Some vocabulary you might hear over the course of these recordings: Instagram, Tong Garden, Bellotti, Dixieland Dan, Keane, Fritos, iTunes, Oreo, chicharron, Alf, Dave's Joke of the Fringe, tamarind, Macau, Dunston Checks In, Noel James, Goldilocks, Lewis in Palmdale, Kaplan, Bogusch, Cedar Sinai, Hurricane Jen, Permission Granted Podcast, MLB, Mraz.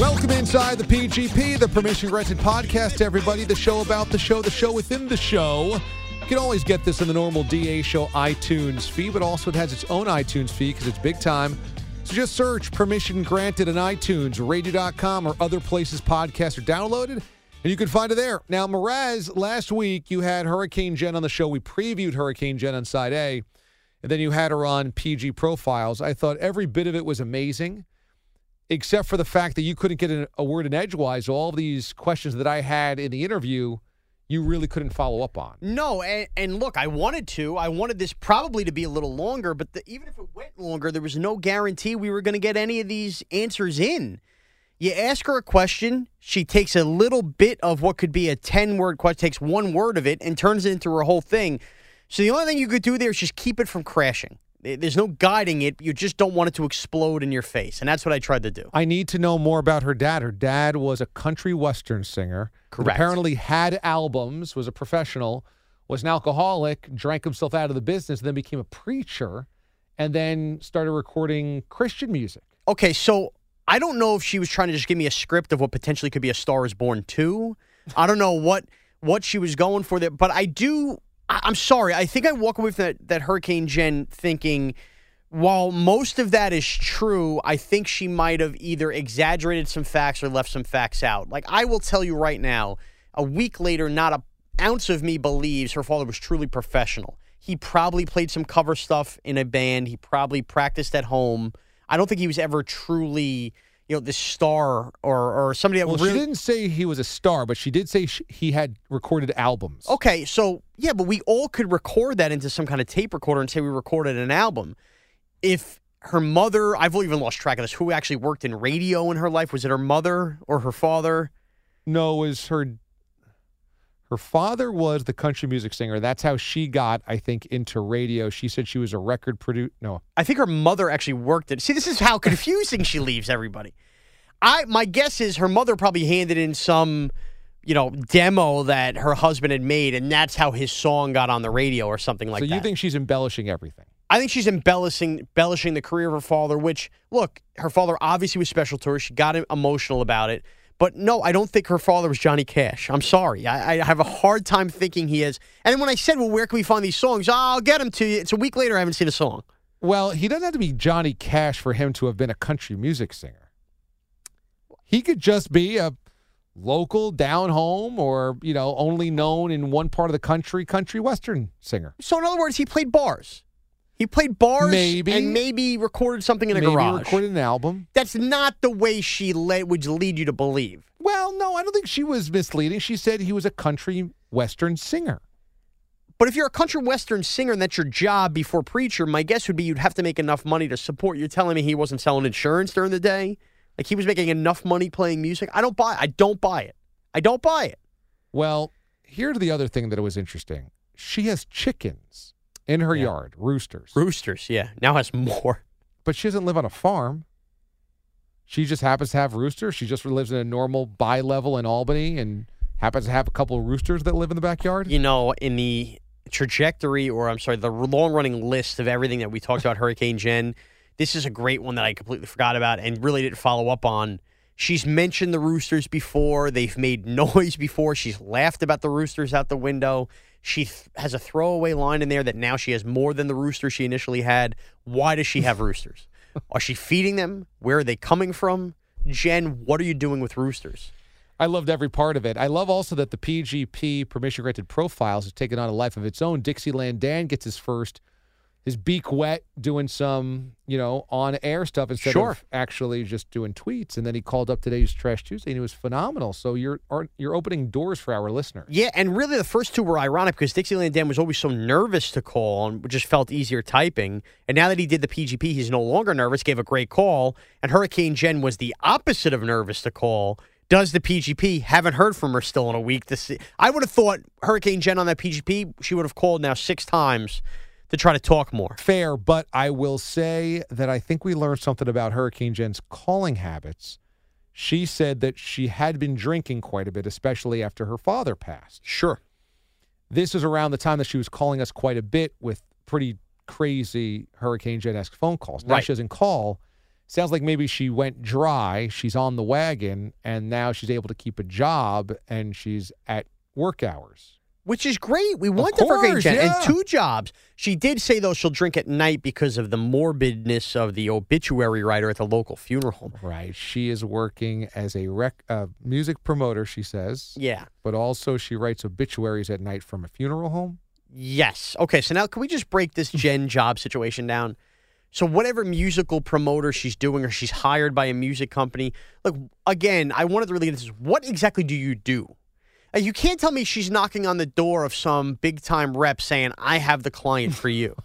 Welcome inside the PGP, the Permission Granted Podcast, everybody. The show about the show within the show. You can always get this in the normal DA Show iTunes feed, but also it has its own iTunes feed because it's big time. So just search Permission Granted on iTunes, radio.com, or other places podcasts are downloaded, and you can find it there. Now, Mraz, last week you had Hurricane Jen on the show. We previewed Hurricane Jen on Side A, and then you had her on PG Profiles. I thought every bit of it was amazing, except for the fact that you couldn't get a word in edgewise. All these questions that I had in the interview, you really couldn't follow up on. No, and look, I wanted to. I wanted this probably to be a little longer, but even if it went longer, there was no guarantee we were going to get any of these answers in. You ask her a question, she takes a little bit of what could be a 10-word question, takes one word of it, and turns it into her whole thing. So the only thing you could do there is just keep it from crashing. There's no guiding it. You just don't want it to explode in your face, and that's what I tried to do. I need to know more about her dad. Her dad was a country western singer. Correct. Apparently had albums, was a professional, was an alcoholic, drank himself out of the business, and then became a preacher, and then started recording Christian music. Okay, so I don't know if she was trying to just give me a script of what potentially could be A Star Is Born 2. I don't know what she was going for there, but I do... I'm sorry. I think I walk away from that Hurricane Jen thinking, while most of that is true, I think she might have either exaggerated some facts or left some facts out. Like, I will tell you right now, a week later, not an ounce of me believes her father was truly professional. He probably played some cover stuff in a band. He probably practiced at home. I don't think he was ever truly... this star or somebody that really... She didn't say he was a star, but she did say he had recorded albums. Okay, so, yeah, but we all could record that into some kind of tape recorder and say we recorded an album. If her mother... I've even lost track of this. Who actually worked in radio in her life? Was it her mother or her father? No, it was her... Her father was the country music singer. That's how she got, I think, into radio. She said she was a record producer. No. I think her mother actually worked it. See, this is how confusing she leaves everybody. My guess is her mother probably handed in some, demo that her husband had made, and that's how his song got on the radio or something like that. So you think she's embellishing everything? I think she's embellishing the career of her father, which, look, her father obviously was special to her. She got emotional about it. But no, I don't think her father was Johnny Cash. I'm sorry. I have a hard time thinking he is. And when I said, well, where can we find these songs? Oh, I'll get them to you. It's a week later I haven't seen a song. Well, he doesn't have to be Johnny Cash for him to have been a country music singer. He could just be a local, down home, or, only known in one part of the country western singer. So in other words, he played bars. He played bars and maybe recorded something in a garage. Maybe recorded an album. That's not the way she would lead you to believe. Well, no, I don't think she was misleading. She said he was a country western singer. But if you're a country western singer and that's your job before preacher, my guess would be you'd have to make enough money to support. You're telling me he wasn't selling insurance during the day? Like, he was making enough money playing music? I don't buy it. Well, here's the other thing that was interesting. She has chickens. In her yard, roosters. Roosters, yeah. Now has more. But she doesn't live on a farm. She just happens to have roosters. She just lives in a normal bi-level in Albany and happens to have a couple of roosters that live in the backyard. In the the long-running list of everything that we talked about Hurricane Jen, this is a great one that I completely forgot about and really didn't follow up on. She's mentioned the roosters before. They've made noise before. She's laughed about the roosters out the window. She has a throwaway line in there that now she has more than the roosters she initially had. Why does she have roosters? Are she feeding them? Where are they coming from? Jen, what are you doing with roosters? I loved every part of it. I love also that the PGP, Permission Granted Profiles, has taken on a life of its own. Dixieland Dan gets his first, his beak wet, doing some, you know, on-air stuff instead of actually just doing tweets. And then he called up today's Trash Tuesday, and it was phenomenal. So you're opening doors for our listeners. Yeah, and really the first two were ironic because Dixieland Dan was always so nervous to call and just felt easier typing. And now that he did the PGP, he's no longer nervous, gave a great call. And Hurricane Jen was the opposite of nervous to call. Does the PGP, haven't heard from her still in a week. I would have thought Hurricane Jen on that PGP, she would have called now 6 times to try to talk more. Fair, but I will say that I think we learned something about Hurricane Jen's calling habits. She said that she had been drinking quite a bit, especially after her father passed. Sure. This is around the time that she was calling us quite a bit with pretty crazy Hurricane Jen-esque phone calls. Now she doesn't call. Sounds like maybe she went dry, she's on the wagon, and now she's able to keep a job, and she's at work hours. Which is great. We want the Hurricane Jen. Yeah. And 2 jobs. She did say, though, she'll drink at night because of the morbidness of the obituary writer at the local funeral home. Right. She is working as a music promoter, she says. Yeah. But also she writes obituaries at night from a funeral home? Yes. Okay, so now can we just break this Jen job situation down? So whatever musical promoter she's doing or she's hired by a music company, look, again, I wanted to really get into this. What exactly do you do? You can't tell me she's knocking on the door of some big-time rep saying, I have the client for you.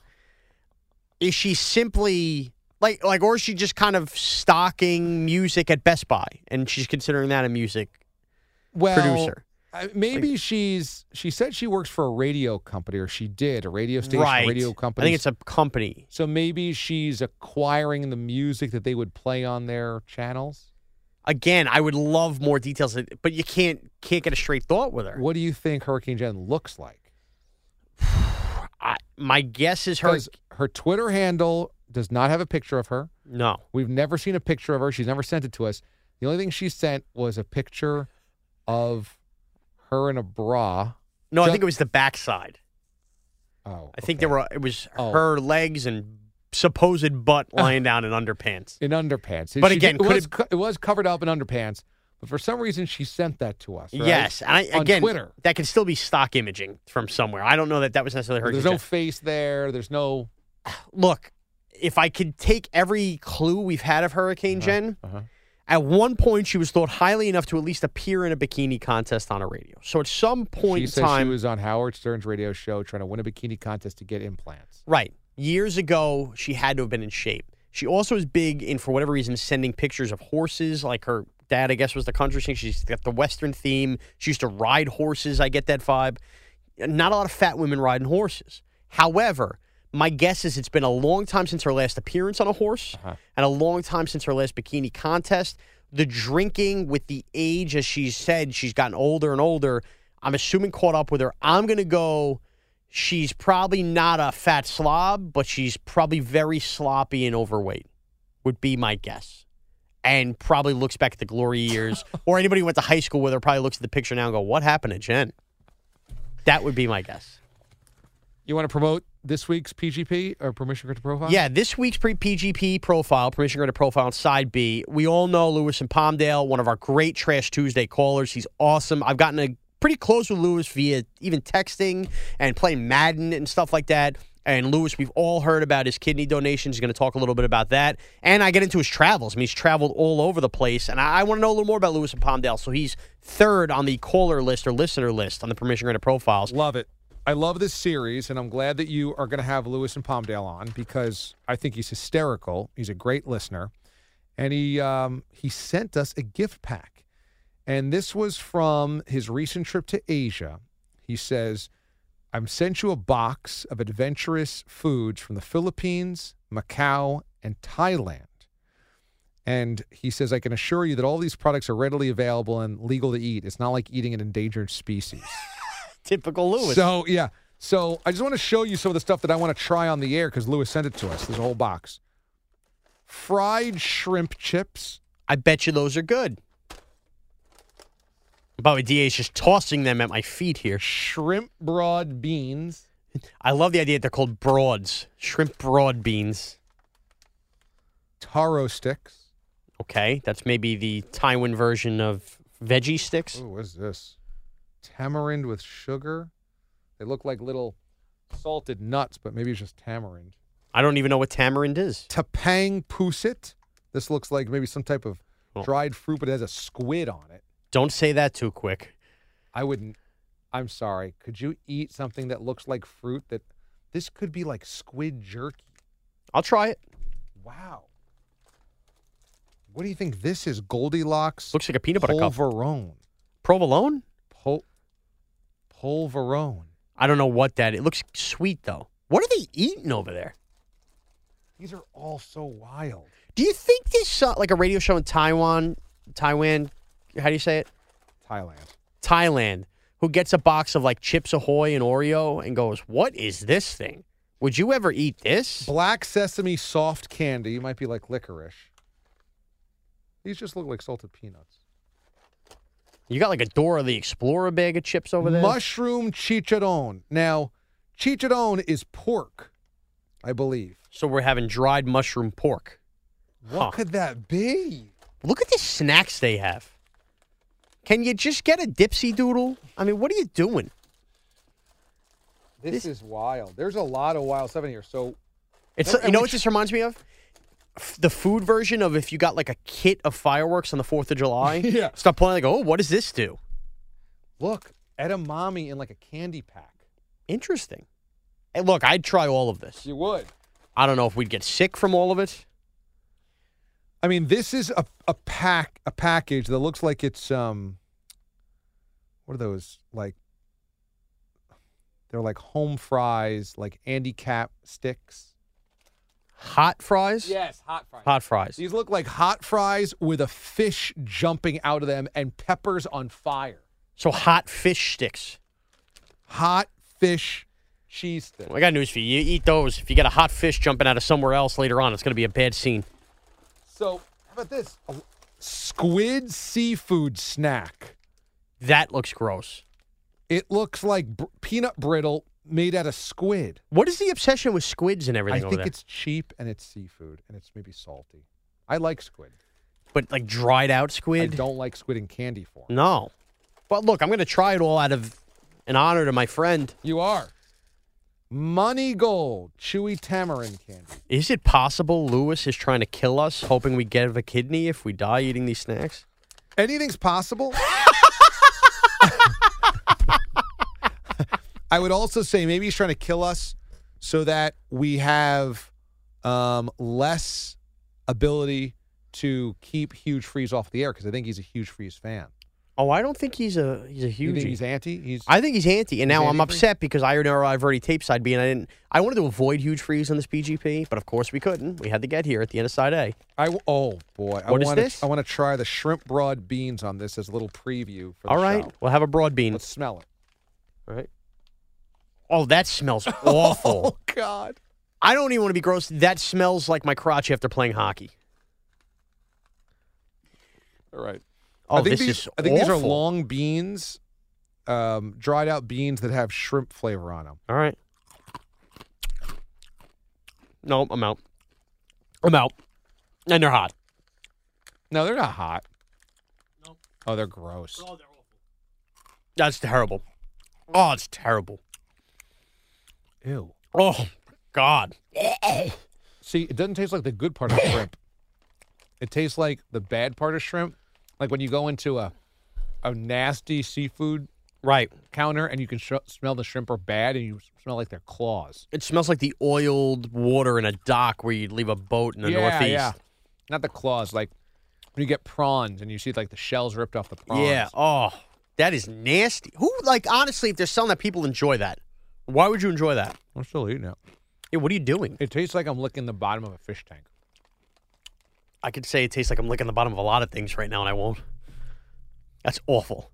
Is she simply, like, or is she just kind of stocking music at Best Buy and she's considering that a music producer? Maybe she said she works for a radio company, or she did, a radio station, a radio company. I think it's a company. So maybe she's acquiring the music that they would play on their channels. Again, I would love more details, but you can't get a straight thought with her. What do you think Hurricane Jen looks like? My guess is her Twitter handle does not have a picture of her. No. We've never seen a picture of her. She's never sent it to us. The only thing she sent was a picture of her in a bra. No, I think it was the backside. Oh, I think it was her legs and supposed butt lying down in underpants. But again, it was covered up in underpants. But for some reason, she sent that to us. Right? Yes, and on Twitter, that can still be stock imaging from somewhere. I don't know that was necessarily her. There's no face there. There's no. Look, if I could take every clue we've had of Hurricane Jen. At one point, she was thought highly enough to at least appear in a bikini contest on a radio. So at some point in time... She said she was on Howard Stern's radio show trying to win a bikini contest to get implants. Right. Years ago, she had to have been in shape. She also is big in, for whatever reason, sending pictures of horses. Like her dad, I guess, was the country singer. She's got the Western theme. She used to ride horses. I get that vibe. Not a lot of fat women riding horses. However... my guess is it's been a long time since her last appearance on a horse and a long time since her last bikini contest. The drinking with the age, as she said, she's gotten older and older. I'm assuming caught up with her. I'm going to go she's probably not a fat slob, but she's probably very sloppy and overweight would be my guess. And probably looks back at the glory years. Or anybody who went to high school with her probably looks at the picture now and go, what happened to Jen? That would be my guess. You want to promote this week's PGP or Permission Granted Profile? Yeah, this week's PGP profile, Permission Granted Profile on Side B. We all know Lewis in Palmdale, one of our great Trash Tuesday callers. He's awesome. I've gotten pretty close with Lewis via even texting and playing Madden and stuff like that. And Lewis, we've all heard about his kidney donations. He's going to talk a little bit about that. And I get into his travels. I mean, he's traveled all over the place. And I want to know a little more about Lewis in Palmdale. So he's 3rd on the caller list or listener list on the Permission Granted Profiles. Love it. I love this series, and I'm glad that you are going to have Lewis in Palmdale on because I think he's hysterical. He's a great listener. And he sent us a gift pack. And this was from his recent trip to Asia. He says, I've sent you a box of adventurous foods from the Philippines, Macau, and Thailand. And he says, I can assure you that all these products are readily available and legal to eat. It's not like eating an endangered species. Typical Lewis. So, yeah. So, I just want to show you some of the stuff that I want to try on the air because Lewis sent it to us. There's a whole box. Fried shrimp chips. I bet you those are good. By the way, DA is just tossing them at my feet here. Shrimp broad beans. I love the idea that they're called broads. Shrimp broad beans. Taro sticks. Okay, that's maybe the Taiwan version of veggie sticks. Ooh, what is this? Tamarind with sugar. They look like little salted nuts, but maybe it's just tamarind. I don't even know what tamarind is. Tapang pusit. This looks like maybe some type of dried fruit, but it has a squid on it. Don't say that too quick. I wouldn't. I'm sorry. Could you eat something that looks like fruit? That this could be like squid jerky. I'll try it. Wow. What do you think this is? Goldilocks. Looks like a peanut butter polverone. Cup. Provolone? Polverone. I don't know what that is. It looks sweet, though. What are they eating over there? These are all so wild. Do you think this, like a radio show in Taiwan, how do you say it? Thailand, who gets a box of, like, Chips Ahoy and Oreo and goes, what is this thing? Would you ever eat this? Black sesame soft candy. It might be like licorice. These just look like salted peanuts. You got like a Dora the Explorer bag of chips over there? Mushroom chicharron. Now, chicharron is pork, I believe. So we're having dried mushroom pork. What could that be? Look at the snacks they have. Can you just get a dipsy doodle? I mean, what are you doing? This is wild. There's a lot of wild stuff in here. So, you know what this reminds me of? The food version of if you got like a kit of fireworks on the 4th of July. Yeah. Stop playing like, oh, what does this do? Look, edamame in like a candy pack. Interesting. Hey, look, I'd try all of this. You would. I don't know if we'd get sick from all of it. I mean, this is a package that looks like it's, what are those, like, they're like home fries, like handicap sticks. Hot fries? Yes, hot fries. Hot fries. These look like hot fries with a fish jumping out of them and peppers on fire. So hot fish sticks. Hot fish cheese sticks. Well, I got news for you. You eat those. If you get a hot fish jumping out of somewhere else later on, it's going to be a bad scene. So, how about this? A squid seafood snack. That looks gross. It looks like peanut brittle made out of squid. What is the obsession with squids and everything over there? I think it's cheap and it's seafood and it's maybe salty. I like squid. But like dried out squid? I don't like squid in candy form. No. But look, I'm going to try it all out of an honor to my friend. You are. Money gold. Chewy tamarind candy. Is it possible Lewis is trying to kill us, hoping we get a kidney if we die eating these snacks? Anything's possible. I would also say maybe he's trying to kill us so that we have less ability to keep Huge Freeze off the air, because I think he's a Huge Freeze fan. Oh, I don't think he's a huge. You think he's anti? I think he's anti, and now I'm upset because I've already taped Side B, and I wanted to avoid Huge Freeze on this PGP, but of course we couldn't. We had to get here at the end of Side A. Oh boy, what is this? I want to try the shrimp broad beans on this as a little preview for the show. All right, we'll have a broad bean. Let's smell it. All right. Oh, that smells awful. Oh, God. I don't even want to be gross. That smells like my crotch after playing hockey. All right. Oh, I think these are long beans, dried out beans that have shrimp flavor on them. All right. No, I'm out. I'm out. And they're hot. No, they're not hot. Nope. Oh, they're gross. Oh, they're awful. That's terrible. Oh, it's terrible. Ew. Oh, God. See, it doesn't taste like the good part of shrimp. It tastes like the bad part of shrimp. Like when you go into a nasty seafood counter and you can smell the shrimp are bad and you smell like their claws. It smells like the oiled water in a dock where you'd leave a boat in the Northeast. Yeah, not the claws. Like when you get prawns and you see like the shells ripped off the prawns. Yeah, oh, that is nasty. Who, like, honestly, if they're selling that, people enjoy that. Why would you enjoy that? I'm still eating it. Yeah, what are you doing? It tastes like I'm licking the bottom of a fish tank. I could say it tastes like I'm licking the bottom of a lot of things right now, and I won't. That's awful.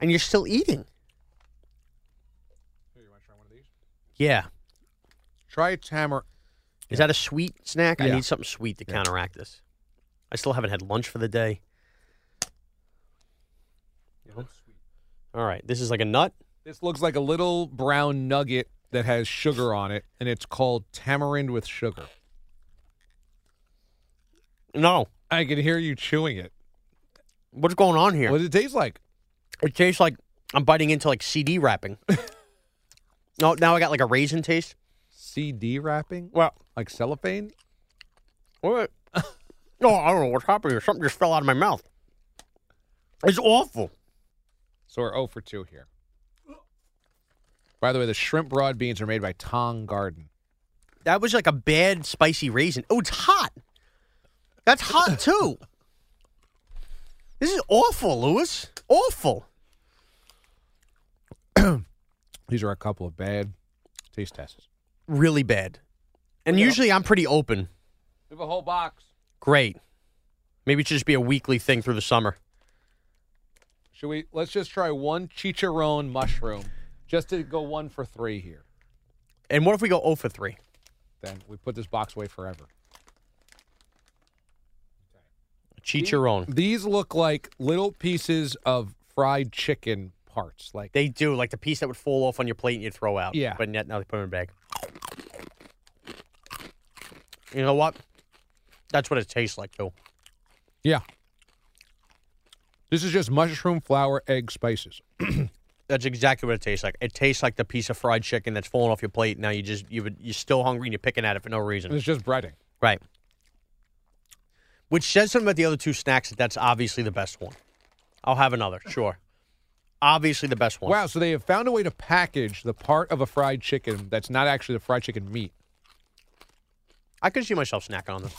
And you're still eating. Here, you want to try one of these? Yeah. Try a tamarind. Is that a sweet snack? Yeah. I need something sweet to counteract this. I still haven't had lunch for the day. Yeah, that's sweet. All right. This is like a nut. This looks like a little brown nugget that has sugar on it, and it's called tamarind with sugar. No. I can hear you chewing it. What's going on here? What does it taste like? It tastes like I'm biting into like CD wrapping. No, now I got like a raisin taste. CD wrapping? Well, like cellophane? What? No, I don't know what's happening here. Something just fell out of my mouth. It's awful. So we're 0 for 2 here. By the way, the shrimp broad beans are made by Tong Garden. That was like a bad spicy raisin. Oh, it's hot. That's hot, too. This is awful, Lewis. Awful. These are a couple of bad taste tests. Really bad. And usually I'm pretty open. We have a whole box. Great. Maybe it should just be a weekly thing through the summer. Should we? Let's just try one chicharron mushroom just to go 1 for 3 here. And what if we go 0 for 3? Then we put this box away forever. Chicharron. These look like little pieces of fried chicken parts. Like they do, like the piece that would fall off on your plate and you'd throw out. Yeah. But now they put them in a bag. You know what? That's what it tastes like, too. Yeah. This is just mushroom, flour, egg, spices. That's exactly what it tastes like. It tastes like the piece of fried chicken that's falling off your plate. Now you're still hungry and you're picking at it for no reason. It's just breading. Right. Which says something about the other two snacks, that that's obviously the best one. I'll have another, sure. Obviously the best one. Wow, so they have found a way to package the part of a fried chicken that's not actually the fried chicken meat. I could see myself snacking on this.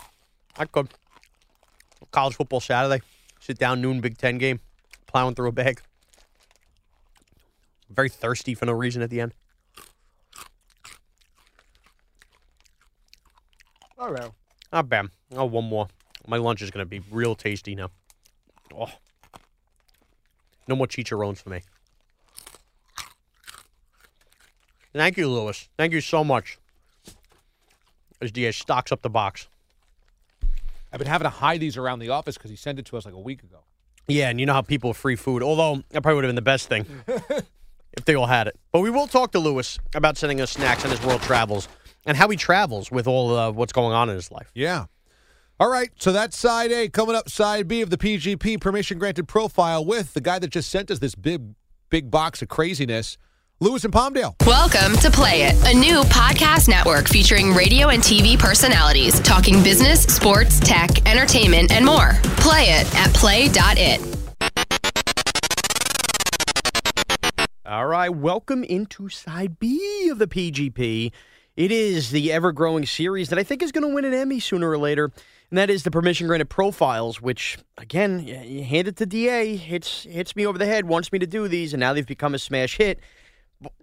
I could. College football Saturday. Sit down, noon, Big Ten game. Plowing through a bag. Very thirsty for no reason at the end. All right. Not bad. Oh, one more. My lunch is going to be real tasty now. Oh. No more chicharrones for me. Thank you, Lewis. Thank you so much. As DS stocks up the box. I've been having to hide these around the office because he sent it to us like a week ago. Yeah, and you know how people have free food. Although, that probably would have been the best thing if they all had it. But we will talk to Lewis about sending us snacks on his world travels and how he travels with all what's going on in his life. Yeah. All right, so that's side A. Coming up, side B of the PGP, Permission Granted Profile, with the guy that just sent us this big box of craziness, Lewis in Palmdale. Welcome to Play It, a new podcast network featuring radio and TV personalities talking business, sports, tech, entertainment, and more. Play it at play.it. All right, welcome into side B of the PGP. It is the ever-growing series that I think is going to win an Emmy sooner or later, and that is the Permission Granted Profiles, which, again, you hand it to DA, hits me over the head, wants me to do these, and now they've become a smash hit.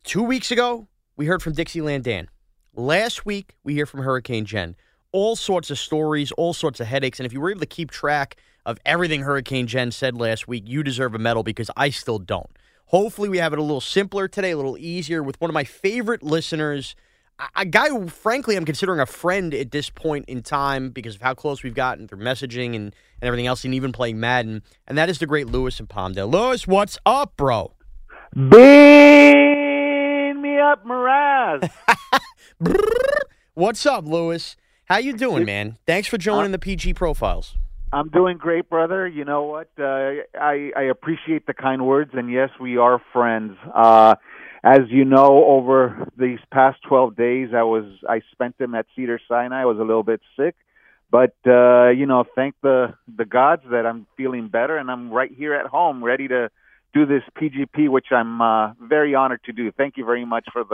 2 weeks ago, we heard from Dixieland Dan. Last week, we hear from Hurricane Jen. All sorts of stories, all sorts of headaches, and if you were able to keep track of everything Hurricane Jen said last week, you deserve a medal because I still don't. Hopefully, we have it a little simpler today, a little easier, with one of my favorite listeners, a guy who, frankly, I'm considering a friend at this point in time because of how close we've gotten through messaging and everything else, and even playing Madden, and that is the great Lewis in Palmdale. Lewis, what's up, bro? Beam me up, Miraz. What's up, Lewis? How you doing, man? Thanks for joining the PG Profiles. I'm doing great, brother. You know what? I appreciate the kind words, and yes, we are friends. As you know, over these past 12 days, I spent them at Cedar Sinai. I was a little bit sick, but thank the gods that I'm feeling better, and I'm right here at home, ready to do this PGP, which I'm very honored to do. Thank you very much for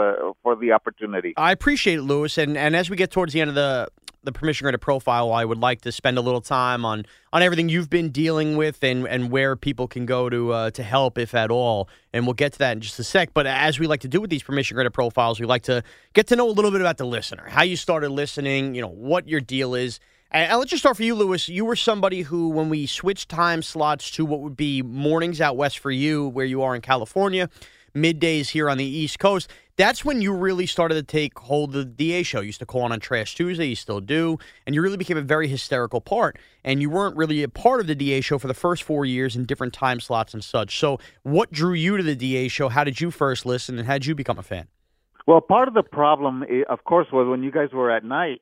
the opportunity. I appreciate it, Lewis. And as we get towards the end of the Permission Granted Profile, I would like to spend a little time on everything you've been dealing with and where people can go to help, if at all. And we'll get to that in just a sec. But as we like to do with these Permission Granted Profiles, we like to get to know a little bit about the listener, how you started listening, what your deal is. And let's just start for you, Lewis. You were somebody who, when we switched time slots to what would be mornings out west for you, where you are in California, middays here on the East Coast, that's when you really started to take hold of the DA show. You used to call on Trash Tuesday. You still do. And you really became a very hysterical part. And you weren't really a part of the DA show for the first 4 years in different time slots and such. So what drew you to the DA show? How did you first listen? And how did you become a fan? Well, part of the problem, of course, was when you guys were at night,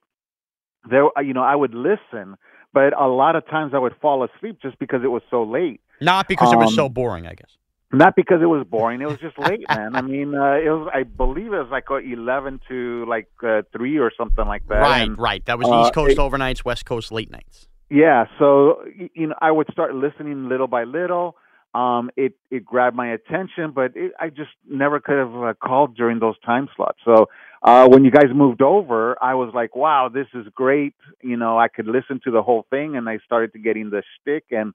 I would listen. but a lot of times I would fall asleep just because it was so late. Not because it was so boring, I guess. Not because it was boring. It was just late, man. I mean, it was. I believe it was like 11 to like 3 or something like that. Right, and, right. That was East Coast overnights, West Coast late nights. Yeah. So, you know, I would start listening little by little. It grabbed my attention, but I just never could have called during those time slots. So when you guys moved over, I was like, wow, this is great. You know, I could listen to the whole thing, and I started to getting the shtick. And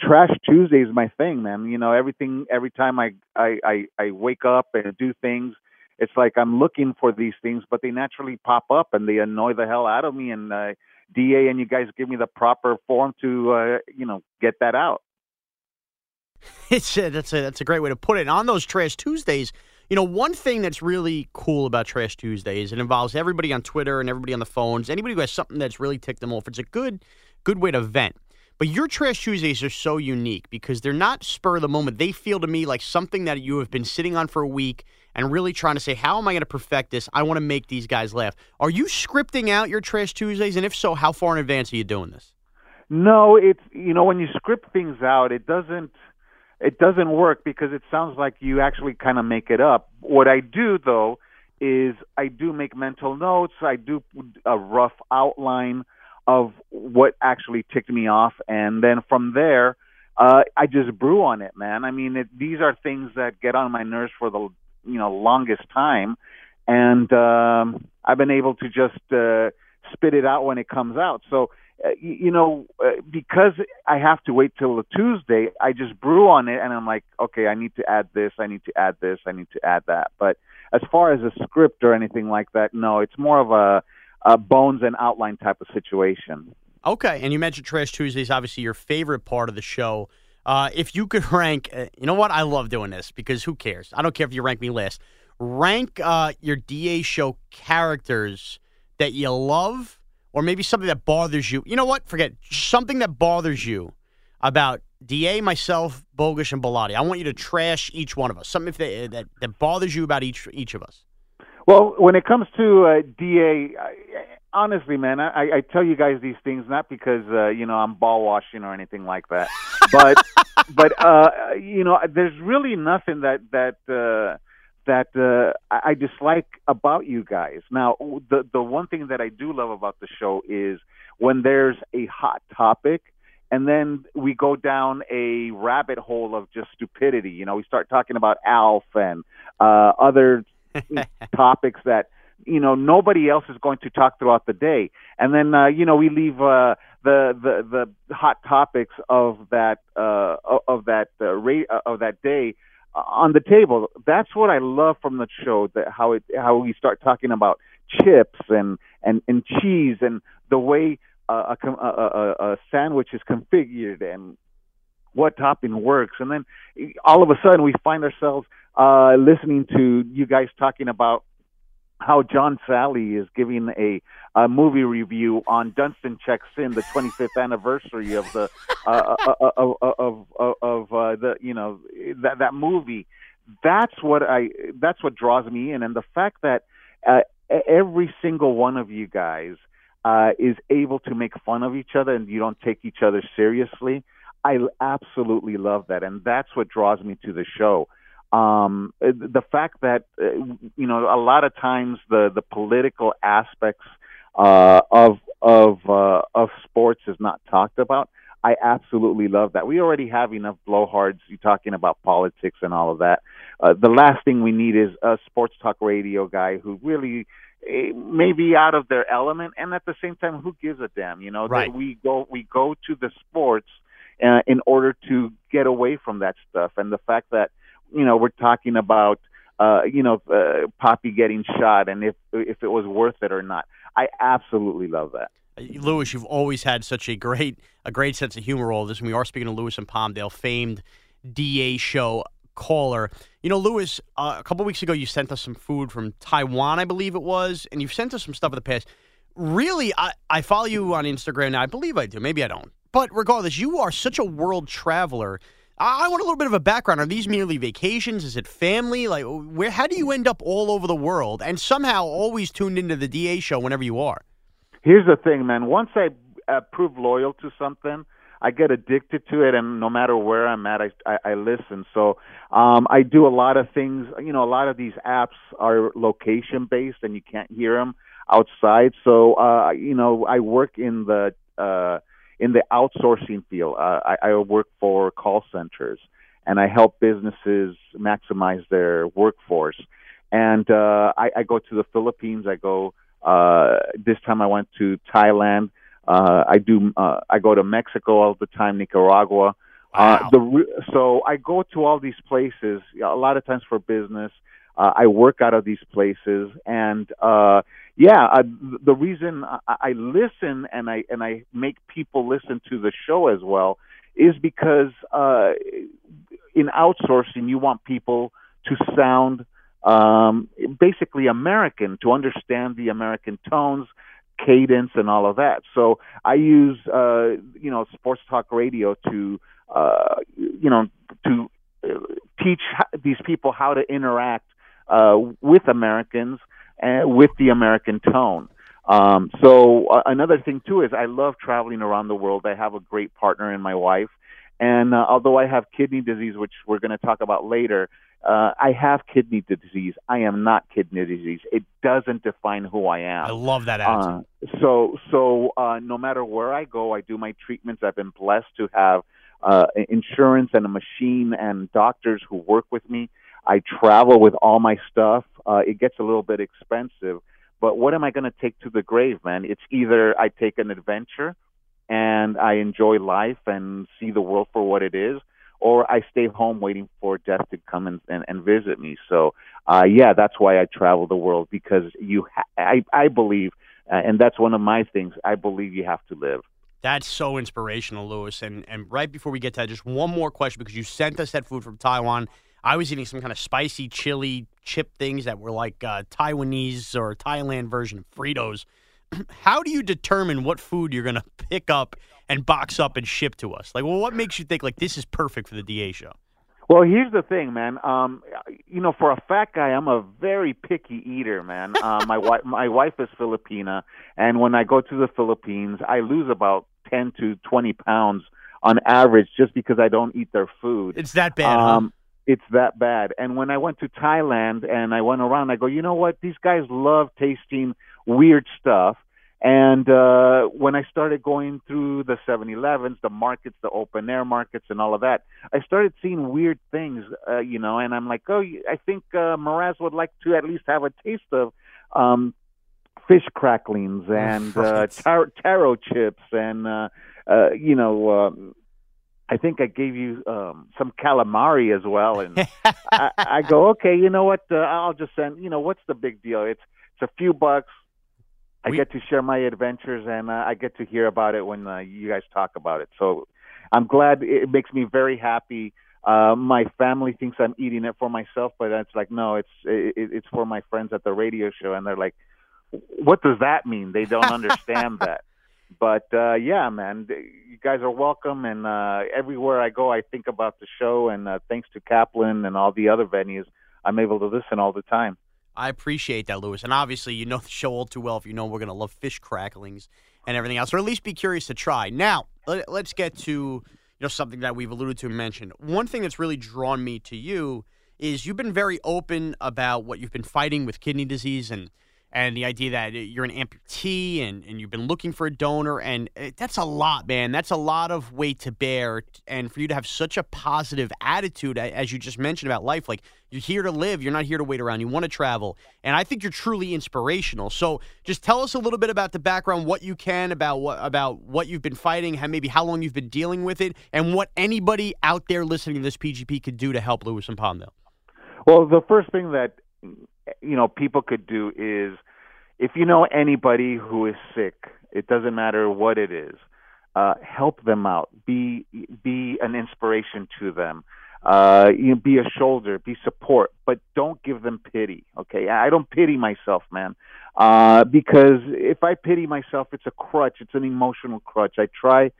Trash Tuesday is my thing, man. You know, every time I wake up and do things, it's like I'm looking for these things, but they naturally pop up, and they annoy the hell out of me. And DA and you guys give me the proper form to, you know, get that out. That's a great way to put it. And on those Trash Tuesdays, you know, one thing that's really cool about Trash Tuesday is it involves everybody on Twitter and everybody on the phones, anybody who has something that's really ticked them off. It's a good way to vent. But your Trash Tuesdays are so unique because they're not spur of the moment. They feel to me like something that you have been sitting on for a week and really trying to say, how am I going to perfect this? I want to make these guys laugh. Are you scripting out your Trash Tuesdays? And if so, how far in advance are you doing this? No, it's, you know, when you script things out, it doesn't work because it sounds like you actually kind of make it up. What I do, though, is I do make mental notes. I do a rough outline of what actually ticked me off. And then from there, I just brew on it, man. I mean, these are things that get on my nerves for the longest time. And I've been able to just spit it out when it comes out. So, because I have to wait till a Tuesday, I just brew on it, and I'm like, okay, I need to add this, I need to add this, I need to add that. But as far as a script or anything like that, no, it's more of a bones and outline type of situation. Okay, and you mentioned Trash Tuesdays, obviously your favorite part of the show. If you could rank, you know what, I love doing this because who cares? I don't care if you rank me last. Rank your DA show characters that you love. Or maybe something that bothers you. You know what? Forget. Something that bothers you about DA, myself, Bogusch, and Bellotti. I want you to trash each one of us. Something that bothers you about each of us. Well, when it comes to DA, honestly, man, I tell you guys these things not because, I'm ball washing or anything like that. But, there's really nothing that I dislike about you guys. Now, the one thing that I do love about the show is when there's a hot topic and then we go down a rabbit hole of just stupidity. You know, we start talking about Alf and other topics that, nobody else is going to talk throughout the day. And then, we leave the hot topics of that day on the table. That's what I love from the show, that how we start talking about chips and cheese and the way a sandwich is configured and what topping works. And then all of a sudden we find ourselves listening to you guys talking about how John Sally is giving a movie review on Dunston Checks In, the 25th anniversary of the that movie. That's what draws me in, and the fact that every single one of you guys is able to make fun of each other and you don't take each other seriously, I absolutely love that, and that's what draws me to the show. The fact that, a lot of times the political aspects of sports is not talked about. I absolutely love that. We already have enough blowhards talking about politics and all of that. The last thing we need is a sports talk radio guy who really may be out of their element, and at the same time, who gives a damn? Right. We go to the sports in order to get away from that stuff, and the fact that we're talking about, Poppy getting shot and if it was worth it or not. I absolutely love that. Lewis, you've always had such a great sense of humor, all this. And we are speaking to Lewis in Palmdale, famed DA show caller. You know, Lewis, a couple weeks ago you sent us some food from Taiwan, I believe it was, and you've sent us some stuff in the past. Really, I follow you on Instagram now. I believe I do. Maybe I don't. But regardless, you are such a world traveler. I want a little bit of a background. Are these merely vacations? Is it family? Like, where? How do you end up all over the world and somehow always tuned into the DA show whenever you are? Here's the thing, man. Once I prove loyal to something, I get addicted to it, and no matter where I'm at, I listen. So I do a lot of things. You know, a lot of these apps are location-based, and you can't hear them outside. So, you know, I work in the outsourcing field. I work for call centers, and I help businesses maximize their workforce. And I go to the Philippines. I go this time I went to Thailand. I go to Mexico all the time, Nicaragua. Wow. So I go to all these places a lot of times for business. I work out of these places, and the reason I listen and I make people listen to the show as well is because in outsourcing you want people to sound basically American, to understand the American tones, cadence, and all of that. So I use you know, sports talk radio to you know, to teach these people how to interact with Americans and with the American tone. So another thing too is I love traveling around the world. I have a great partner in my wife, and although I have kidney disease, which we're going to talk about later, I have kidney disease. I am not kidney disease. It doesn't define who I am. I love that attitude. So no matter where I go, I do my treatments. I've been blessed to have insurance and a machine and doctors who work with me. I travel with all my stuff. It gets a little bit expensive, but what am I going to take to the grave, man? It's either I take an adventure and I enjoy life and see the world for what it is, or I stay home waiting for death to come and visit me. So, that's why I travel the world, because I believe, and that's one of my things, I believe you have to live. That's so inspirational, Lewis. And right before we get to that, just one more question, because you sent us that food from Taiwan. I was eating some kind of spicy chili chip things that were like Taiwanese or Thailand version of Fritos. How do you determine what food you're going to pick up and box up and ship to us? Like, well, what makes you think, like, this is perfect for the DA show? Well, here's the thing, man. You know, for a fat guy, I'm a very picky eater, man. My wife is Filipina, and when I go to the Philippines, I lose about 10 to 20 pounds on average just because I don't eat their food. It's that bad, huh? It's that bad. And when I went to Thailand and I went around, I go, you know what? These guys love tasting weird stuff. And when I started going through the 7-Elevens, the markets, the open-air markets, and all of that, I started seeing weird things, you know, and I'm like, oh, I think Mraz would like to at least have a taste of fish cracklings and taro chips and, you know, I think I gave you some calamari as well. And I go, okay, you know what, I'll just send, you know, what's the big deal? It's a few bucks. I get to share my adventures, and I get to hear about it when you guys talk about it. So I'm glad. It makes me very happy. My family thinks I'm eating it for myself, but it's like, no, it's for my friends at the radio show, and they're like, what does that mean? They don't understand that. But, yeah, man, you guys are welcome, and everywhere I go, I think about the show, and thanks to Kaplan and all the other venues, I'm able to listen all the time. I appreciate that, Lewis. And obviously, you know the show all too well if you know we're going to love fish cracklings and everything else, or at least be curious to try. Now, let's get to, you know, something that we've alluded to and mentioned. One thing that's really drawn me to you is you've been very open about what you've been fighting with kidney disease and the idea that you're an amputee and you've been looking for a donor. And that's a lot, man. That's a lot of weight to bear. And for you to have such a positive attitude, as you just mentioned, about life, like you're here to live. You're not here to wait around. You want to travel. And I think you're truly inspirational. So just tell us a little bit about the background, what you can, about what you've been fighting, how, maybe how long you've been dealing with it, and what anybody out there listening to this PGP could do to help Lewis in Palmdale. Well, the first thing that you know people could do is, if you know anybody who is sick, it doesn't matter what it is, help them out, be an inspiration to them, you know, be a shoulder, be support, but don't give them pity. Okay, I don't pity myself, man, because if I pity myself, it's a crutch, it's an emotional crutch. I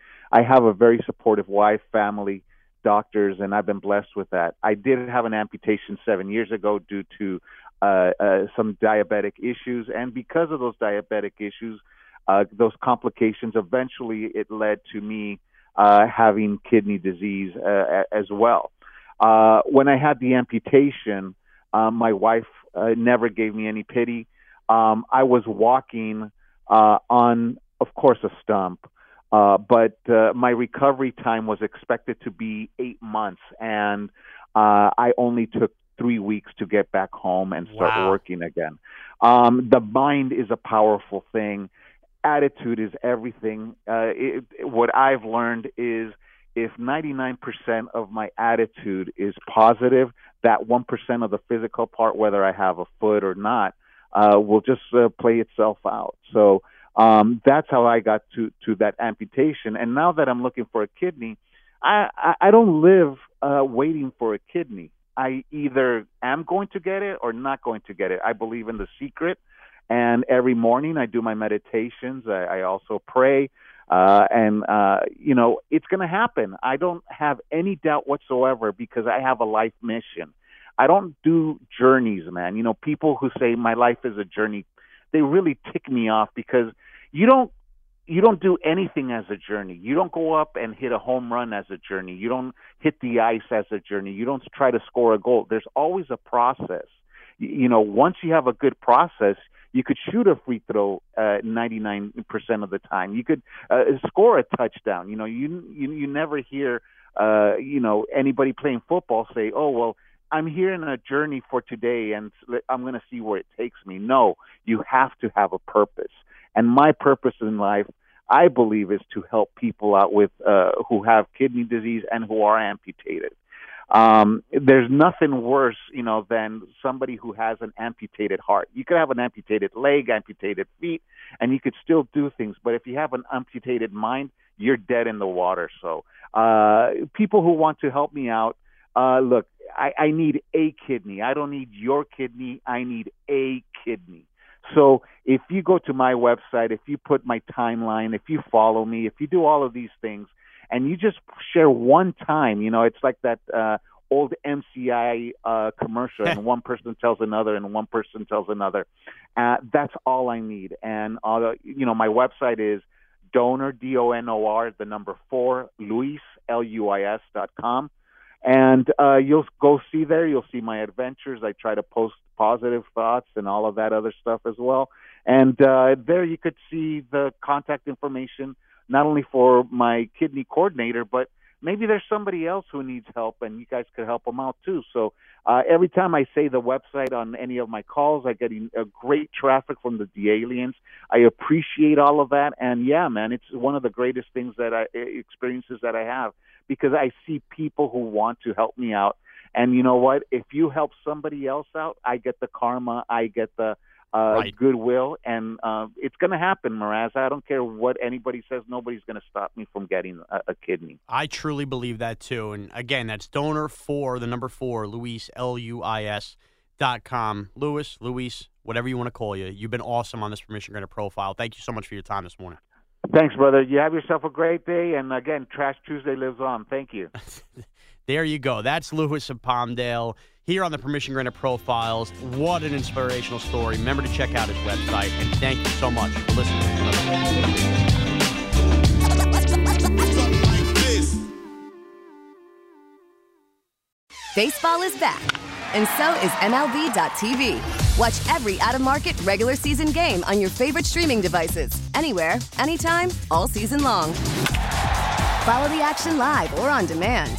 have a very supportive wife, family, doctors, and I've been blessed with that. I did have an amputation 7 years ago due to some diabetic issues, and because of those diabetic issues, those complications. Eventually, it led to me having kidney disease as well. When I had the amputation, my wife never gave me any pity. I was walking on, of course, a stump, but my recovery time was expected to be 8 months, and I only took 3 weeks to get back home and start working again. The mind is a powerful thing. Attitude is everything. What I've learned is if 99% of my attitude is positive, that 1% of the physical part, whether I have a foot or not, will just play itself out. So that's how I got to that amputation. And now that I'm looking for a kidney, I don't live waiting for a kidney. I either am going to get it or not going to get it. I believe in the secret. And every morning I do my meditations. I also pray. And it's going to happen. I don't have any doubt whatsoever because I have a life mission. I don't do journeys, man. You know, people who say my life is a journey, they really tick me off because you don't do anything as a journey. You don't go up and hit a home run as a journey. You don't hit the ice as a journey. You don't try to score a goal. There's always a process. You know, once you have a good process, you could shoot a free throw 99% of the time. You could score a touchdown. You know, you never hear, anybody playing football say, oh, well, I'm here in a journey for today and I'm going to see where it takes me. No, you have to have a purpose. And my purpose in life, I believe, is to help people out with who have kidney disease and who are amputated. There's nothing worse, than somebody who has an amputated heart. You could have an amputated leg, amputated feet, and you could still do things. But if you have an amputated mind, you're dead in the water. So people who want to help me out, look, I need a kidney. I don't need your kidney. I need a kidney. So if you go to my website, if you put my timeline, if you follow me, if you do all of these things, and you just share one time, it's like that old MCI commercial, and one person tells another, and one person tells another. That's all I need. And, my website is donor, D-O-N-O-R, 4, Luis, L-U-I-S.com. And you'll go see there. You'll see my adventures. I try to post positive thoughts and all of that other stuff as well. And there you could see the contact information, not only for my kidney coordinator, but maybe there's somebody else who needs help, and you guys could help them out too. So every time I say the website on any of my calls, I get a great traffic from the aliens. I appreciate all of that. And yeah, man, it's one of the greatest things experiences that I have, because I see people who want to help me out. And you know what? If you help somebody else out, I get the karma, I get the goodwill, and it's going to happen, Miraz. I don't care what anybody says. Nobody's going to stop me from getting a kidney. I truly believe that, too. And, again, that's donor4, 4, Luis, L-U-I-S.com. Luis, whatever you want to call you. You've been awesome on this Permission Granted profile. Thank you so much for your time this morning. Thanks, brother. You have yourself a great day. And, again, Trash Tuesday lives on. Thank you. There you go. That's Lewis of Palmdale here on the Permission Granted Profiles. What an inspirational story. Remember to check out his website. And thank you so much for listening to another. Baseball is back, and so is MLB.tv. Watch every out-of-market regular season game on your favorite streaming devices. Anywhere, anytime, all season long. Follow the action live or on demand.